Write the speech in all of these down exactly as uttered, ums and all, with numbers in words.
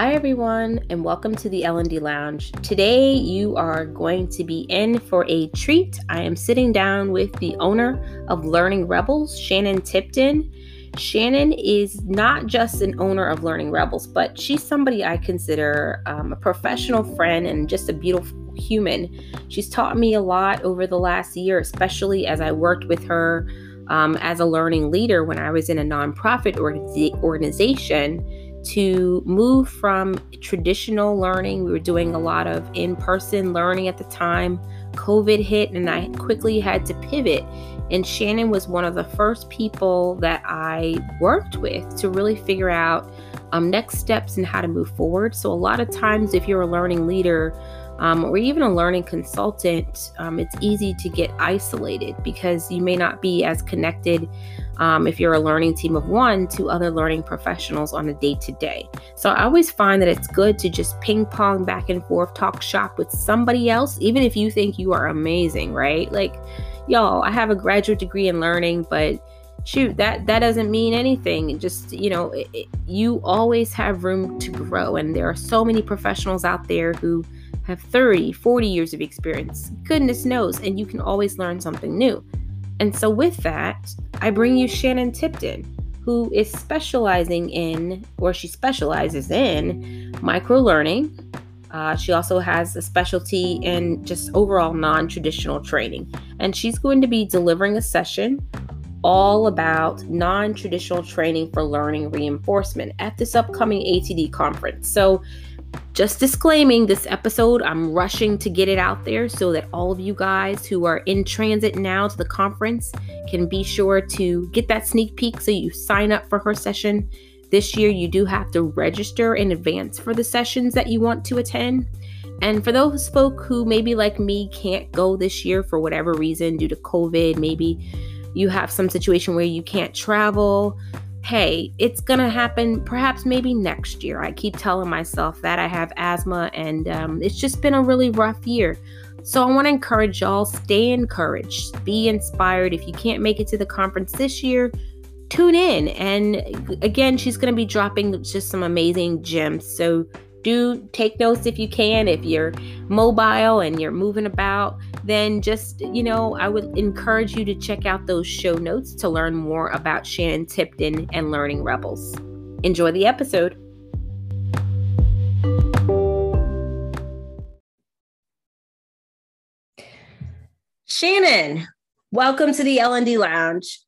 Hi everyone, and welcome to the L and D Lounge. Today you are going to be in for a treat. I am sitting down with the owner of Learning Rebels, Shannon Tipton. Shannon is not just an owner of Learning Rebels, but she's somebody I consider um, a professional friend and just a beautiful human. She's taught me a lot over the last year, especially as I worked with her um, as a learning leader when I was in a nonprofit org- organization. To move from traditional learning, we were doing a lot of in-person learning at the time. COVID hit and I quickly had to pivot. And Shannon was one of the first people that I worked with to really figure out um, next steps and how to move forward. So a lot of times if you're a learning leader um, or even a learning consultant, um, it's easy to get isolated because you may not be as connected Um, if you're a learning team of one to other learning professionals on a day-to-day. So I always find that it's good to just ping pong back and forth, talk shop with somebody else, even if you think you are amazing, right? Like, y'all, I have a graduate degree in learning, but shoot, that, that doesn't mean anything. It just, you know, it, it, you always have room to grow. And there are so many professionals out there who have thirty, forty years of experience, goodness knows, and you can always learn something new. And so with that, I bring you Shannon Tipton, who is specializing in, or she specializes in, micro-learning. Uh, she also has a specialty in just overall non-traditional training. And she's going to be delivering a session all about non-traditional training for learning reinforcement at this upcoming A T D conference. So just disclaiming this episode, I'm rushing to get it out there so that all of you guys who are in transit now to the conference can be sure to get that sneak peek so you sign up for her session. This year, you do have to register in advance for the sessions that you want to attend. And for those folk who maybe like me can't go this year for whatever reason due to COVID, maybe you have some situation where you can't travel. Hey, it's going to happen perhaps maybe next year. I keep telling myself that I have asthma and um, it's just been a really rough year. So I want to encourage y'all, stay encouraged, be inspired. If you can't make it to the conference this year, tune in. And again, she's going to be dropping just some amazing gems. So do take notes if you can. If you're mobile and you're moving about, then just, you know, I would encourage you to check out those show notes to learn more about Shannon Tipton and Learning Rebels. Enjoy the episode. Shannon, welcome to the L and D Lounge.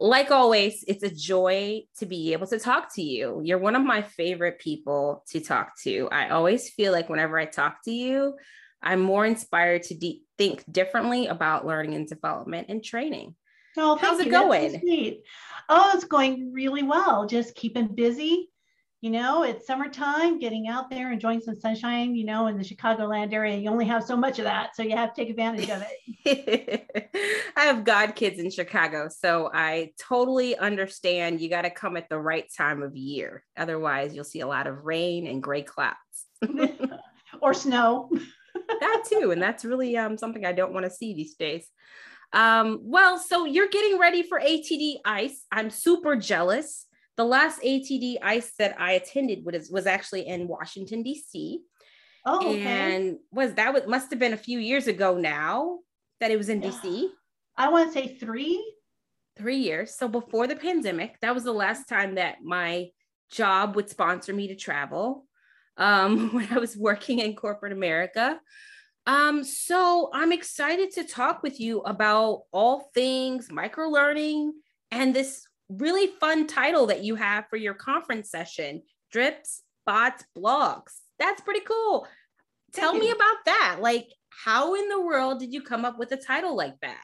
Like always, it's a joy to be able to talk to you. You're one of my favorite people to talk to. I always feel like whenever I talk to you, I'm more inspired to de- think differently about learning and development and training. Oh, how's it going? That's so sweet. Oh, it's going really well. Just keeping busy. You know, it's summertime, getting out there, enjoying some sunshine, you know, in the Chicagoland area. You only have so much of that, so you have to take advantage of it. I have godkids in Chicago, so I totally understand you got to come at the right time of year. Otherwise, you'll see a lot of rain and gray clouds. Or snow. That too, and that's really um, something I don't want to see these days. Um, well, so you're getting ready for A T D ICE. I'm super jealous. The last A T D ICE that I attended was, was actually in Washington, D C. Oh, okay. And was that was, must have been a few years ago now that it was in yeah. D C. I want to say three. Three years. So before the pandemic, that was the last time that my job would sponsor me to travel um, when I was working in corporate America. Um, so I'm excited to talk with you about all things microlearning and this really fun title that you have for your conference session, Drips, Bots, Blogs. That's pretty cool. Tell me about that. Like, how in the world did you come up with a title like that?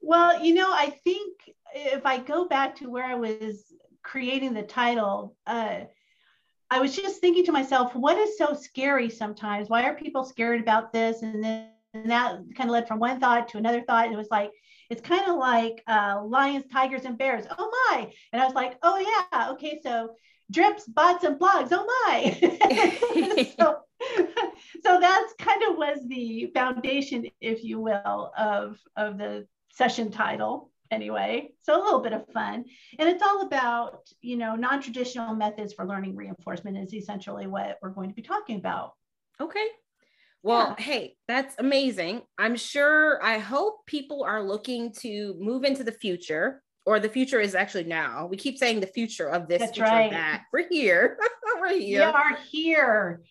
Well, you know, I think if I go back to where I was creating the title, uh, I was just thinking to myself, what is so scary sometimes? Why are people scared about this? And then and that kind of led from one thought to another thought. And it was like, it's kind of like uh, lions, tigers, and bears. Oh my. And I was like, oh yeah. Okay. So drips, bots, and blogs. Oh my. so, so that's kind of was the foundation, if you will, of, of the session title. anyway. So a little bit of fun. And it's all about, you know, non-traditional methods for learning reinforcement is essentially what we're going to be talking about. Okay. Well, yeah. Hey, that's amazing. I'm sure, I hope people are looking to move into the future, or the future is actually now. We keep saying the future of this, that's future right. of that. We're here. We're here. We are here.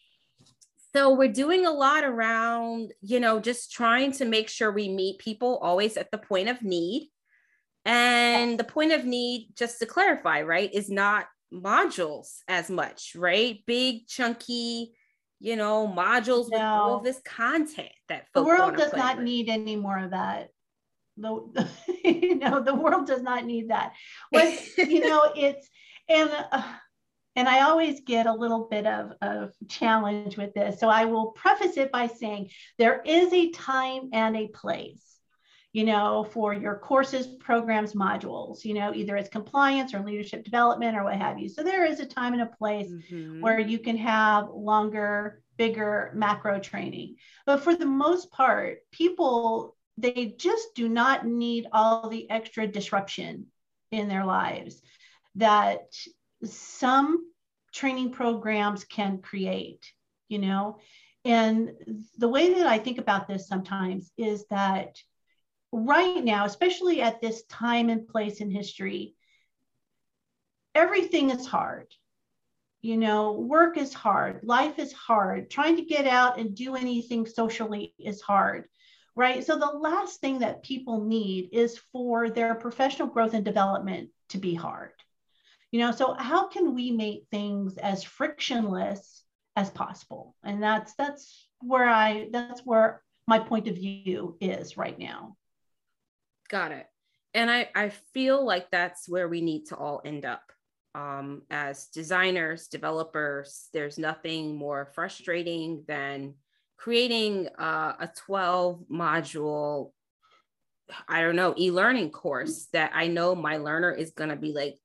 So we're doing a lot around, you know, just trying to make sure we meet people always at the point of need. And the point of need, just to clarify, right, is not modules as much, right? Big, chunky, you know, modules no. with all of this content that folks want to play with. The world does not need any more of that. The, you know, the world does not need that. What, you know, it's, and, uh, and I always get a little bit of, of challenge with this. So I will preface it by saying there is a time and a place, you know, for your courses, programs, modules, you know, either it's compliance or leadership development or what have you. So there is a time and a place mm-hmm. where you can have longer, bigger macro training. But for the most part, people, they just do not need all the extra disruption in their lives that some training programs can create, you know. And the way that I think about this sometimes is that right now, especially at this time and place in history, everything is hard. You know, work is hard, life is hard, trying to get out and do anything socially is hard, right? So the last thing that people need is for their professional growth and development to be hard. You know, so how can we make things as frictionless as possible? And that's that's where I that's where my point of view is right now. Got it. And I, I feel like that's where we need to all end up um, as designers, developers. There's nothing more frustrating than creating uh, a twelve module, I don't know, e-learning course that I know my learner is going to be like,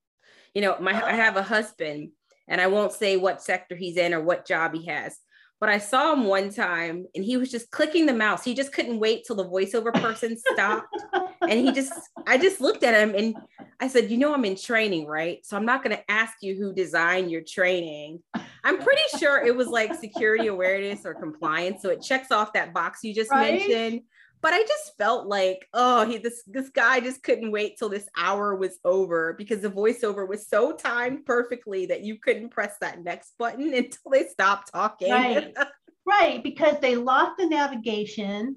you know, my, I have a husband and I won't say what sector he's in or what job he has, but I saw him one time and he was just clicking the mouse. He just couldn't wait till the voiceover person stopped. And he just, I just looked at him and I said, you know, I'm in training, right? So I'm not going to ask you who designed your training. I'm pretty sure it was like security awareness or compliance. So it checks off that box you just right? mentioned. But I just felt like, oh, he, this, this guy just couldn't wait till this hour was over because the voiceover was so timed perfectly that you couldn't press that next button until they stopped talking. Right, right, because they lost the navigation.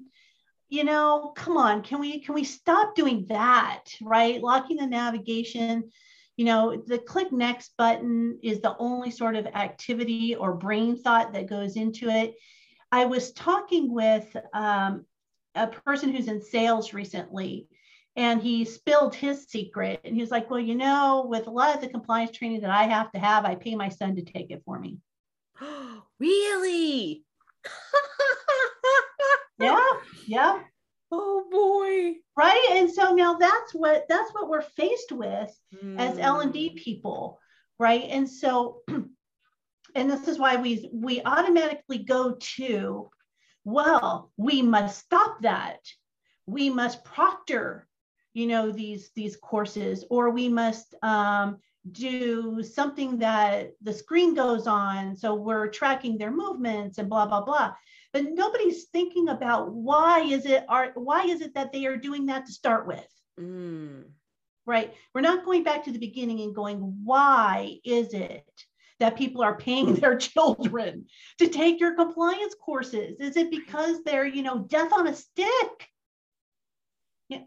You know, come on, can we can we stop doing that, right? Locking the navigation, you know, the click next button is the only sort of activity or brain thought that goes into it. I was talking with um, a person who's in sales recently, and he spilled his secret. And he was like, well, you know, with a lot of the compliance training that I have to have, I pay my son to take it for me. Really? Yeah. Yeah. Oh boy. Right. And so now that's what, that's what we're faced with mm. as L and D people. Right. And so, and this is why we, we automatically go to, well, we must stop that. We must proctor, you know, these, these courses, or we must, um, do something that the screen goes on. So we're tracking their movements and blah, blah, blah. But nobody's thinking about why is it are why is it that they are doing that to start with, mm. right? We're not going back to the beginning and going, why is it that people are paying their children to take your compliance courses? Is it because they're, you know, death on a stick? Yeah.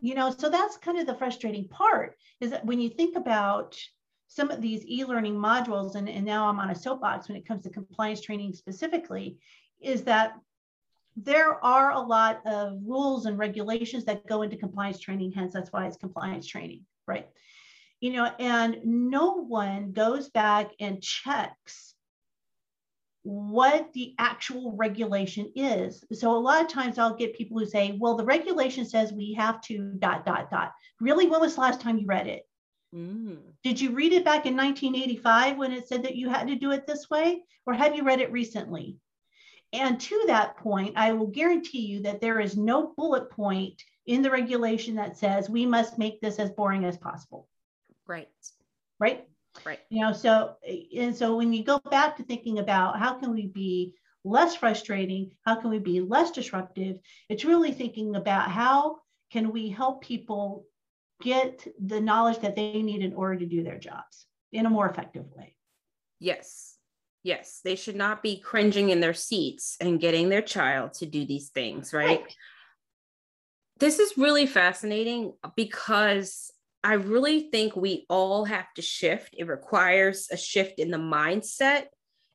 You know, so that's kind of the frustrating part is that when you think about some of these e-learning modules, and, and now I'm on a soapbox when it comes to compliance training specifically, is that there are a lot of rules and regulations that go into compliance training, hence that's why it's compliance training, right? You know, and no one goes back and checks what the actual regulation is. So a lot of times I'll get people who say, well, the regulation says we have to dot, dot, dot. Really, when was the last time you read it? Mm. Did you read it back in nineteen eighty-five when it said that you had to do it this way, or have you read it recently? And to that point, I will guarantee you that there is no bullet point in the regulation that says we must make this as boring as possible. Right. Right. Right. You know, so, and so when you go back to thinking about how can we be less frustrating, how can we be less disruptive, it's really thinking about how can we help people get the knowledge that they need in order to do their jobs in a more effective way. Yes. Yes. They should not be cringing in their seats and getting their child to do these things, right? Right. This is really fascinating because I really think we all have to shift. It requires a shift in the mindset.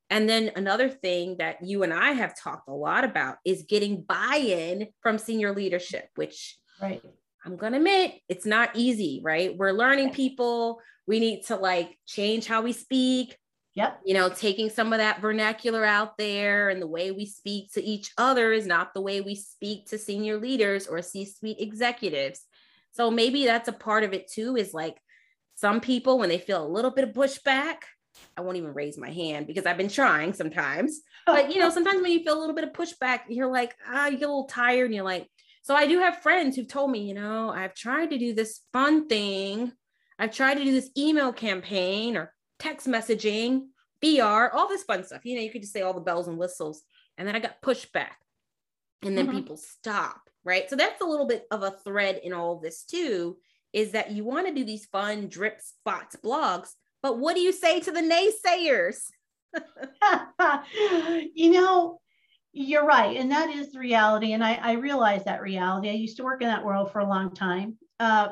And then another thing that you and I have talked a lot about is getting buy-in from senior leadership, which right. I'm going to admit it's not easy, right? We're learning people. We need to like change how we speak. Yep. You know, taking some of that vernacular out there, and the way we speak to each other is not the way we speak to senior leaders or C-suite executives. So maybe that's a part of it too, is like some people, when they feel a little bit of pushback, I won't even raise my hand because I've been trying sometimes, but you know, sometimes when you feel a little bit of pushback, you're like, ah, you get a little tired and you're like, so I do have friends who've told me, you know, I've tried to do this fun thing. I've tried to do this email campaign or text messaging, V R, all this fun stuff. You know, you could just say all the bells and whistles. And then I got pushback, and then mm-hmm. people stop. Right. So that's a little bit of a thread in all of this too, is that you want to do these fun drips, bots, blogs, but what do you say to the naysayers? You know, you're right. And that is the reality. And I, I realize that reality. I used to work in that world for a long time. Uh,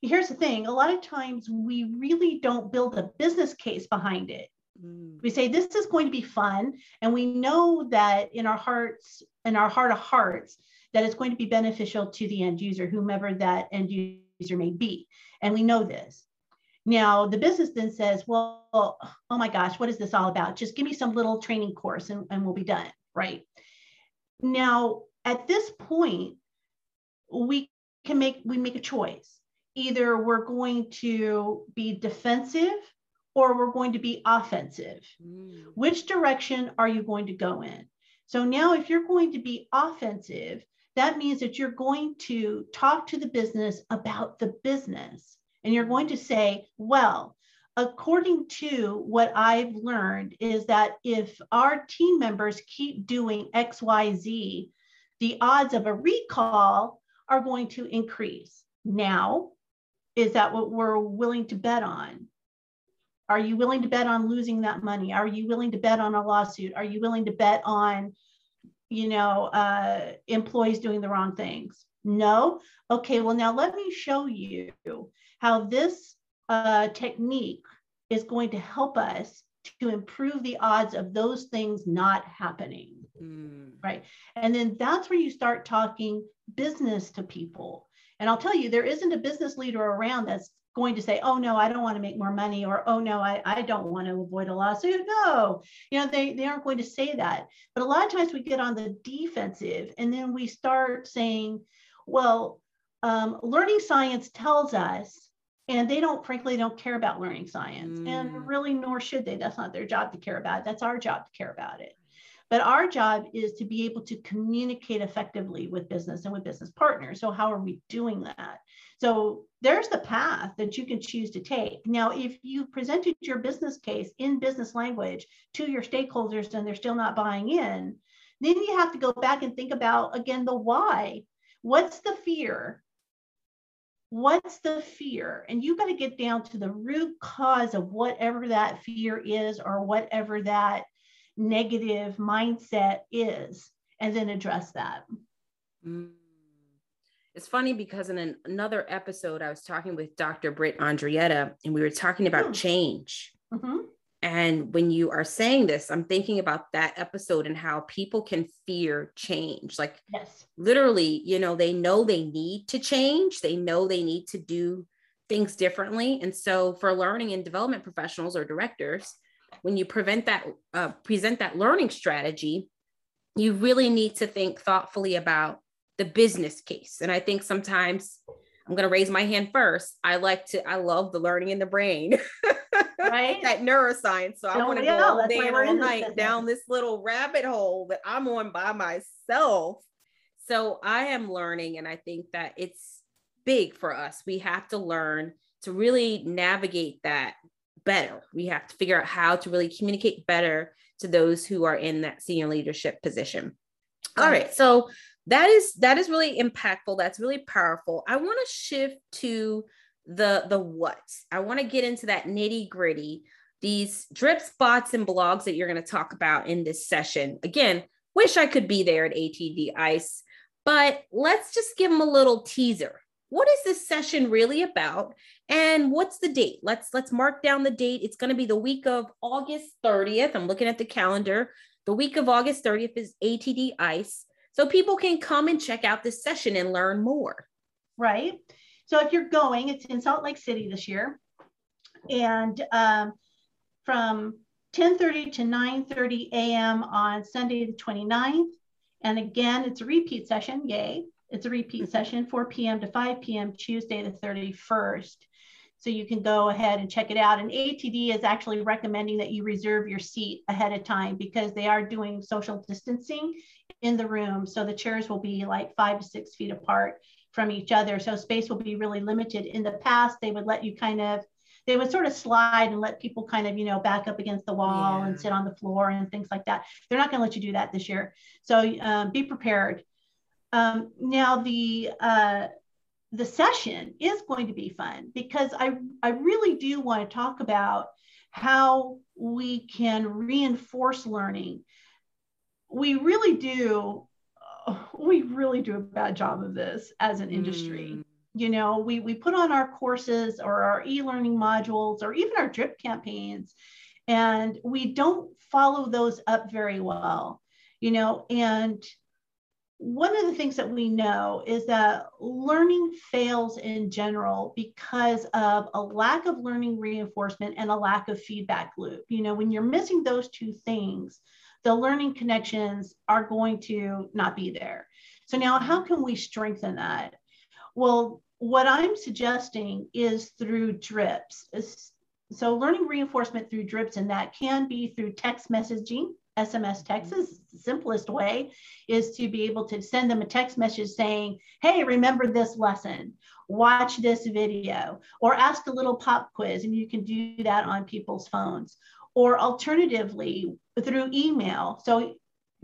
here's the thing. A lot of times we really don't build a business case behind it. Mm. We say, this is going to be fun. And we know that in our hearts, in our heart of hearts, that it's going to be beneficial to the end user, whomever that end user may be. And we know this. Now, the business then says, well, oh my gosh, what is this all about? Just give me some little training course and, and we'll be done, right? Now, at this point, we can make, we make a choice. Either we're going to be defensive or we're going to be offensive. Mm. Which direction are you going to go in? So now if you're going to be offensive, that means that you're going to talk to the business about the business. And you're going to say, well, according to what I've learned is that if our team members keep doing X, Y, Z, the odds of a recall are going to increase. Now, is that what we're willing to bet on? Are you willing to bet on losing that money? Are you willing to bet on a lawsuit? Are you willing to bet on, you know, uh, employees doing the wrong things? No? Okay, well, now let me show you how this uh, technique is going to help us to improve the odds of those things not happening, mm. right? And then that's where you start talking business to people. And I'll tell you, there isn't a business leader around that's going to say, oh, no, I don't want to make more money, or, oh, no, I, I don't want to avoid a lawsuit. No, you know, they, they aren't going to say that. But a lot of times we get on the defensive, and then we start saying, well, um, learning science tells us, and they don't, frankly, don't care about learning science. Mm. And really, nor should they. That's not their job to care about it. That's our job to care about it. But our job is to be able to communicate effectively with business and with business partners. So how are we doing that? So there's the path that you can choose to take. Now, if you presented your business case in business language to your stakeholders and they're still not buying in, then you have to go back and think about, again, the why. What's the fear? What's the fear? And you've got to get down to the root cause of whatever that fear is or whatever that negative mindset is, and then address that. Mm. It's funny because in an, another episode, I was talking with Doctor Britt Andrietta, and we were talking about mm-hmm. change. Mm-hmm. And when you are saying this, I'm thinking about that episode and how people can fear change. Like yes. literally, you know, they know they need to change. They know they need to do things differently. And so for learning and development professionals or directors, when you prevent that, uh, present that learning strategy, you really need to think thoughtfully about the business case. And I think sometimes I'm going to raise my hand first. I like to, I love the learning in the brain, right? That neuroscience. So Don't I want to go all day and all night business. Down this little rabbit hole that I'm on by myself. So I am learning, and I think that it's big for us. We have to learn to really navigate that better. We have to figure out how to really communicate better to those who are in that senior leadership position. All right. So that is, that is really impactful. That's really powerful. I want to shift to the, the what. I want to get into that nitty gritty, these drips, bots, and blogs that you're going to talk about in this session. Again, wish I could be there at A T D ICE, but let's just give them a little teaser. What is this session really about? And what's the date? Let's, let's mark down the date. It's going to be the week of August thirtieth. I'm looking at the calendar. The week of August thirtieth is A T D ICE. So people can come and check out this session and learn more. Right. So if you're going, it's in Salt Lake City this year. And um, from ten thirty to nine thirty a m on Sunday the twenty-ninth. And again, it's a repeat session. Yay. It's a repeat session, four p m to five p m Tuesday the thirty-first. So you can go ahead and check it out. And A T D is actually recommending that you reserve your seat ahead of time because they are doing social distancing in the room. So the chairs will be like five to six feet apart from each other. So space will be really limited. In the past, they would let you kind of, they would sort of slide and let people kind of, you know, back up against the wall yeah. and sit on the floor and things like that. They're not going to let you do that this year. So um, be prepared. Um, now the, uh, the session is going to be fun because I, I really do want to talk about how we can reinforce learning. We really do, we really do a bad job of this as an industry. Mm. You know, we, we put on our courses or our e-learning modules or even our drip campaigns, and we don't follow those up very well, you know, and one of the things that we know is that learning fails in general because of a lack of learning reinforcement and a lack of feedback loop. You know, when you're missing those two things, the learning connections are going to not be there. So now how can we strengthen that? Well, what I'm suggesting is through drips. So learning reinforcement through drips, and that can be through text messaging. S M S text is the simplest way, is to be able to send them a text message saying, hey, remember this lesson, watch this video, or ask a little pop quiz, and you can do that on people's phones, or alternatively through email. So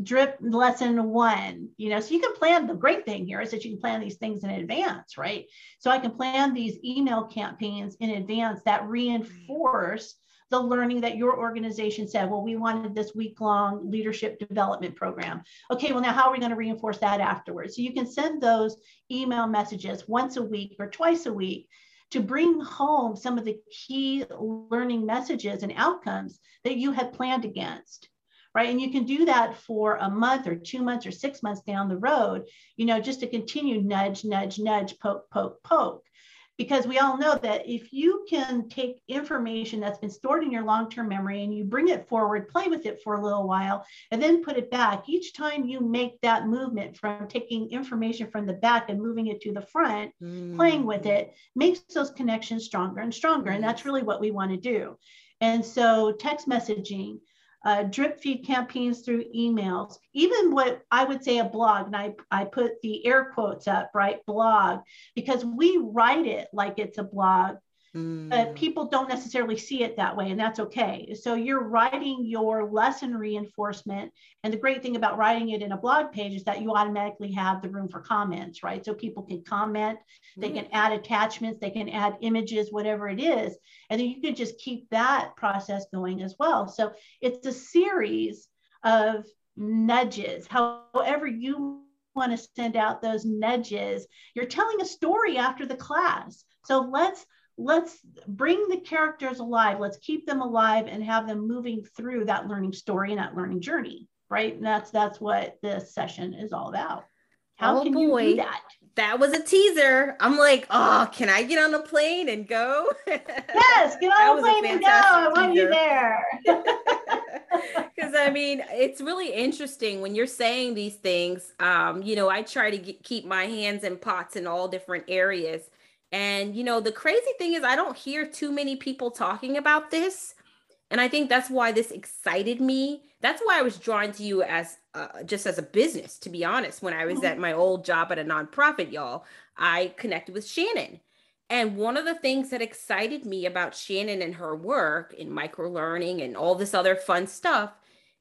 drip lesson one, you know, so you can plan. The great thing here is that you can plan these things in advance, right? So I can plan these email campaigns in advance that reinforce the learning that your organization said, well, we wanted this week-long leadership development program. Okay, well, now how are we going to reinforce that afterwards? So you can send those email messages once a week or twice a week to bring home some of the key learning messages and outcomes that you had planned against, right? And you can do that for a month or two months or six months down the road, you know, just to continue nudge, nudge, nudge, poke, poke, poke. Because we all know that if you can take information that's been stored in your long-term memory and you bring it forward, play with it for a little while, and then put it back, each time you make that movement from taking information from the back and moving it to the front, mm. playing with it, makes those connections stronger and stronger. And that's really what we want to do. And so text messaging, Uh, drip feed campaigns through emails, even what I would say a blog, and I, I put the air quotes up, right, blog, because we write it like it's a blog, mm. but people don't necessarily see it that way, and that's okay. So you're writing your lesson reinforcement, and the great thing about writing it in a blog page is that you automatically have the room for comments, right? So people can comment, mm. they can add attachments, they can add images, whatever it is. And then you could just keep that process going as well. So it's a series of nudges. However you want to send out those nudges, you're telling a story after the class. So let's let's bring the characters alive. Let's keep them alive and have them moving through that learning story and that learning journey, right? And that's that's what this session is all about. How oh can boy. you do that? That was a teaser. I'm like, oh, can I get on the plane and go? Yes, get on the plane and go. I want you there. Because I mean, it's really interesting when you're saying these things. Um, you know, I try to get, keep my hands in pots in all different areas. And, you know, the crazy thing is I don't hear too many people talking about this. And I think that's why this excited me. That's why I was drawn to you as uh, just as a business, to be honest. When I was at my old job at a nonprofit, y'all, I connected with Shannon. And one of the things that excited me about Shannon and her work in microlearning and all this other fun stuff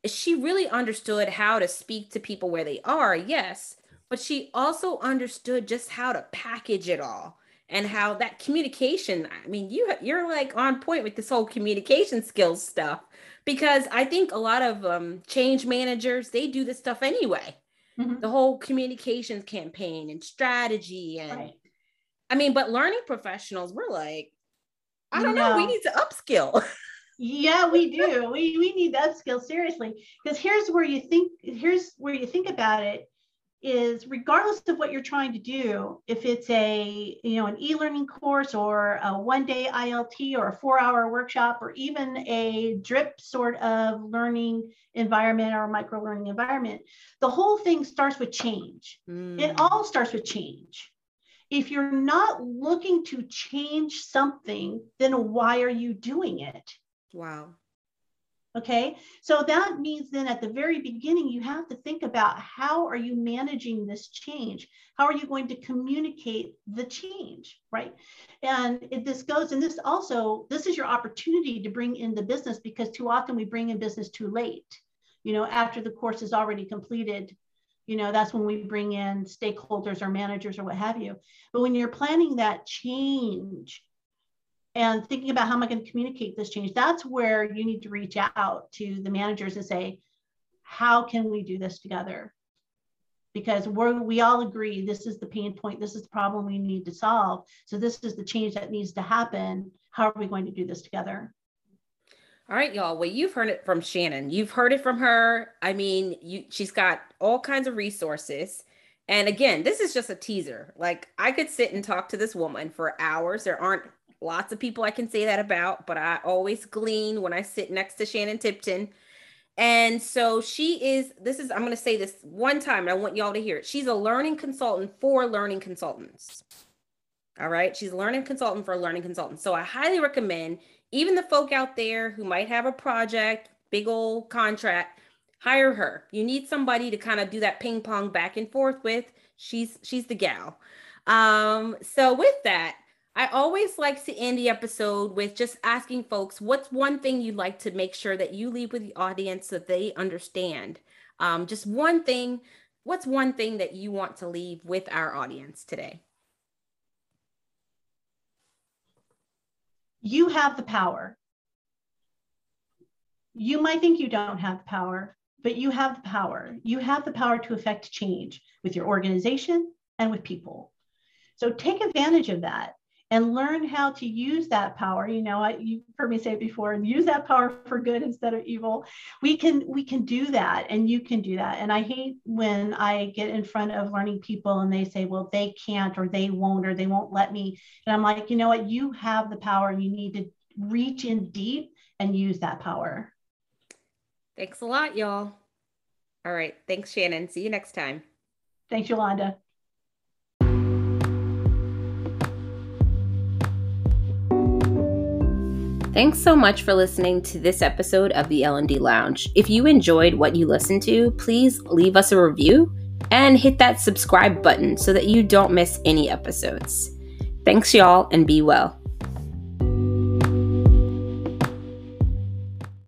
is she really understood how to speak to people where they are, yes, but she also understood just how to package it all and how that communication, I mean, you, you're like on point with this whole communication skills stuff, because I think a lot of um, change managers, they do this stuff anyway. Mm-hmm. The whole communications campaign and strategy and... Right. I mean, but learning professionals, we're like, I don't no. know, we need to upskill. Yeah, we do. We we need to upskill seriously, because here's where you think here's where you think about it is, regardless of what you're trying to do, if it's a you know an e-learning course or a one-day I L T or a four-hour workshop or even a drip sort of learning environment or micro-learning environment, the whole thing starts with change. Mm. It all starts with change. If you're not looking to change something, then why are you doing it? Wow. Okay. So that means then at the very beginning, you have to think about, how are you managing this change? How are you going to communicate the change, right? And if this goes, and this also, this is your opportunity to bring in the business, because too often we bring in business too late. You know, after the course is already completed, you know, that's when we bring in stakeholders or managers or what have you. But when you're planning that change and thinking about, how am I going to communicate this change? That's where you need to reach out to the managers and say, how can we do this together? Because we're, we all agree, this is the pain point. This is the problem we need to solve. So this is the change that needs to happen. How are we going to do this together? All right, y'all. Well, you've heard it from Shannon. You've heard it from her. I mean, you, she's got all kinds of resources. And again, this is just a teaser. Like, I could sit and talk to this woman for hours. There aren't lots of people I can say that about, but I always glean when I sit next to Shannon Tipton. And so she is, this is, I'm going to say this one time, and I want y'all to hear it. She's a learning consultant for learning consultants. All right. She's a learning consultant for learning consultants. So I highly recommend, even the folk out there who might have a project, big old contract, hire her. You need somebody to kind of do that ping pong back and forth with. She's she's the gal. Um, so with that, I always like to end the episode with just asking folks, what's one thing you'd like to make sure that you leave with the audience so they understand? Um, just one thing. What's one thing that you want to leave with our audience today? You have the power. You might think you don't have the power, but you have the power. You have the power to affect change with your organization and with people. So take advantage of that and learn how to use that power. You know, I, you've heard me say it before, use that power for good instead of evil. We can, we can do that, and you can do that. And I hate when I get in front of learning people and they say, well, they can't, or they won't, or they won't let me. And I'm like, you know what? You have the power, and you need to reach in deep and use that power. Thanks a lot, y'all. All right. Thanks, Shannon. See you next time. Thanks, Yolanda. Thanks so much for listening to this episode of the L and D Lounge. If you enjoyed what you listened to, please leave us a review and hit that subscribe button so that you don't miss any episodes. Thanks, y'all, and be well.